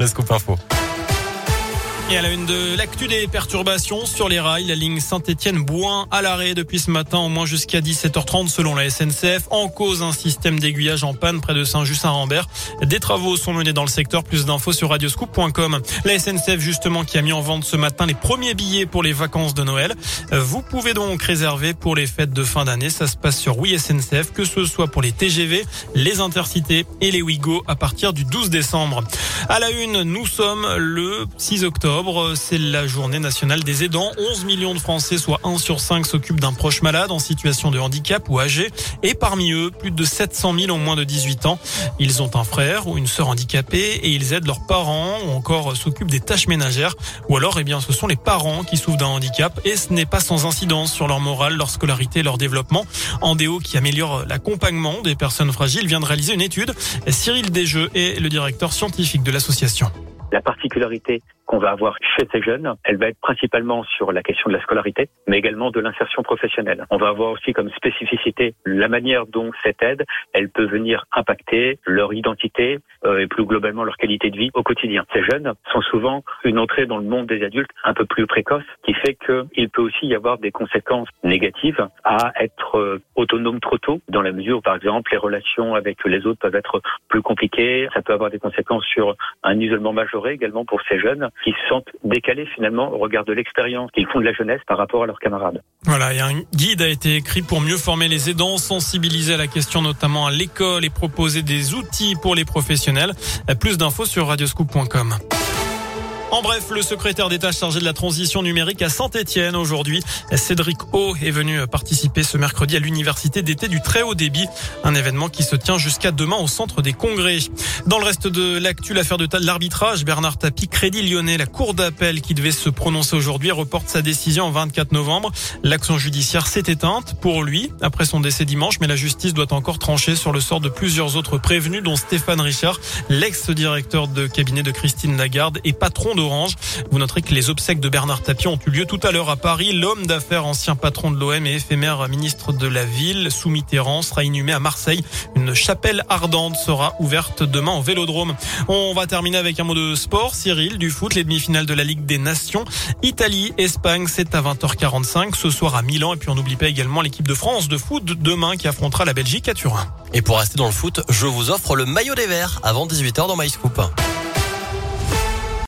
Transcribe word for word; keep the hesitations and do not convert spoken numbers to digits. La scoop info. Et à la une de l'actu, des perturbations sur les rails, la ligne Saint-Etienne-Bouin à l'arrêt depuis ce matin au moins jusqu'à dix-sept heures trente selon la S N C F. En cause, un système d'aiguillage en panne près de Saint-Just-Saint-Rambert. Des travaux sont menés dans le secteur. Plus d'infos sur radioscoop point com. La S N C F justement qui a mis en vente ce matin les premiers billets pour les vacances de Noël. Vous pouvez donc réserver pour les fêtes de fin d'année. Ça se passe sur Oui S N C F, que ce soit pour les T G V, les Intercités et les Ouigo à partir du douze décembre. À la une, nous sommes le six octobre. C'est la journée nationale des aidants. onze millions de Français, soit un sur cinq, s'occupent d'un proche malade en situation de handicap ou âgé. Et parmi eux, plus de sept cent mille ont moins de dix-huit ans. Ils ont un frère ou une sœur handicapée et ils aident leurs parents ou encore s'occupent des tâches ménagères. Ou alors, eh bien, ce sont les parents qui souffrent d'un handicap et ce n'est pas sans incidence sur leur morale, leur scolarité et leur développement. Andéo, qui améliore l'accompagnement des personnes fragiles, vient de réaliser une étude. Cyril Déjeux est le directeur scientifique de l'association. La particularité qu'on va avoir chez ces jeunes, elle va être principalement sur la question de la scolarité, mais également de l'insertion professionnelle. On va avoir aussi comme spécificité la manière dont cette aide, elle peut venir impacter leur identité euh, et plus globalement leur qualité de vie au quotidien. Ces jeunes sont souvent une entrée dans le monde des adultes un peu plus précoce, qui fait qu'il peut aussi y avoir des conséquences négatives à être euh, autonome trop tôt, dans la mesure où, par exemple, les relations avec les autres peuvent être plus compliquées. Ça peut avoir des conséquences sur un isolement majoré également pour ces jeunes, qui se sentent décalés finalement au regard de l'expérience qu'ils font de la jeunesse par rapport à leurs camarades. Voilà, et un guide a été écrit pour mieux former les aidants, sensibiliser à la question notamment à l'école et proposer des outils pour les professionnels. Plus d'infos sur radioscoop point com. En bref, le secrétaire d'État chargé de la transition numérique à Saint-Etienne aujourd'hui, Cédric O, est venu participer ce mercredi à l'université d'été du très haut débit, un événement qui se tient jusqu'à demain au centre des congrès. Dans le reste de l'actu, l'affaire de l'arbitrage, Bernard Tapie, Crédit Lyonnais, la cour d'appel qui devait se prononcer aujourd'hui reporte sa décision au vingt-quatre novembre. L'action judiciaire s'est éteinte pour lui après son décès dimanche, mais la justice doit encore trancher sur le sort de plusieurs autres prévenus, dont Stéphane Richard, l'ex-directeur de cabinet de Christine Lagarde et patron de Orange. Vous noterez que les obsèques de Bernard Tapie ont eu lieu tout à l'heure à Paris. L'homme d'affaires, ancien patron de l'O M et éphémère ministre de la ville sous Mitterrand, sera inhumé à Marseille. Une chapelle ardente sera ouverte demain au Vélodrome. On va terminer avec un mot de sport. Cyril, du foot, les demi-finales de la Ligue des Nations. Italie, Espagne, c'est à vingt heures quarante-cinq ce soir à Milan. Et puis on n'oublie pas également l'équipe de France de foot demain qui affrontera la Belgique à Turin. Et pour rester dans le foot, je vous offre le maillot des Verts avant dix-huit heures dans My Scoop.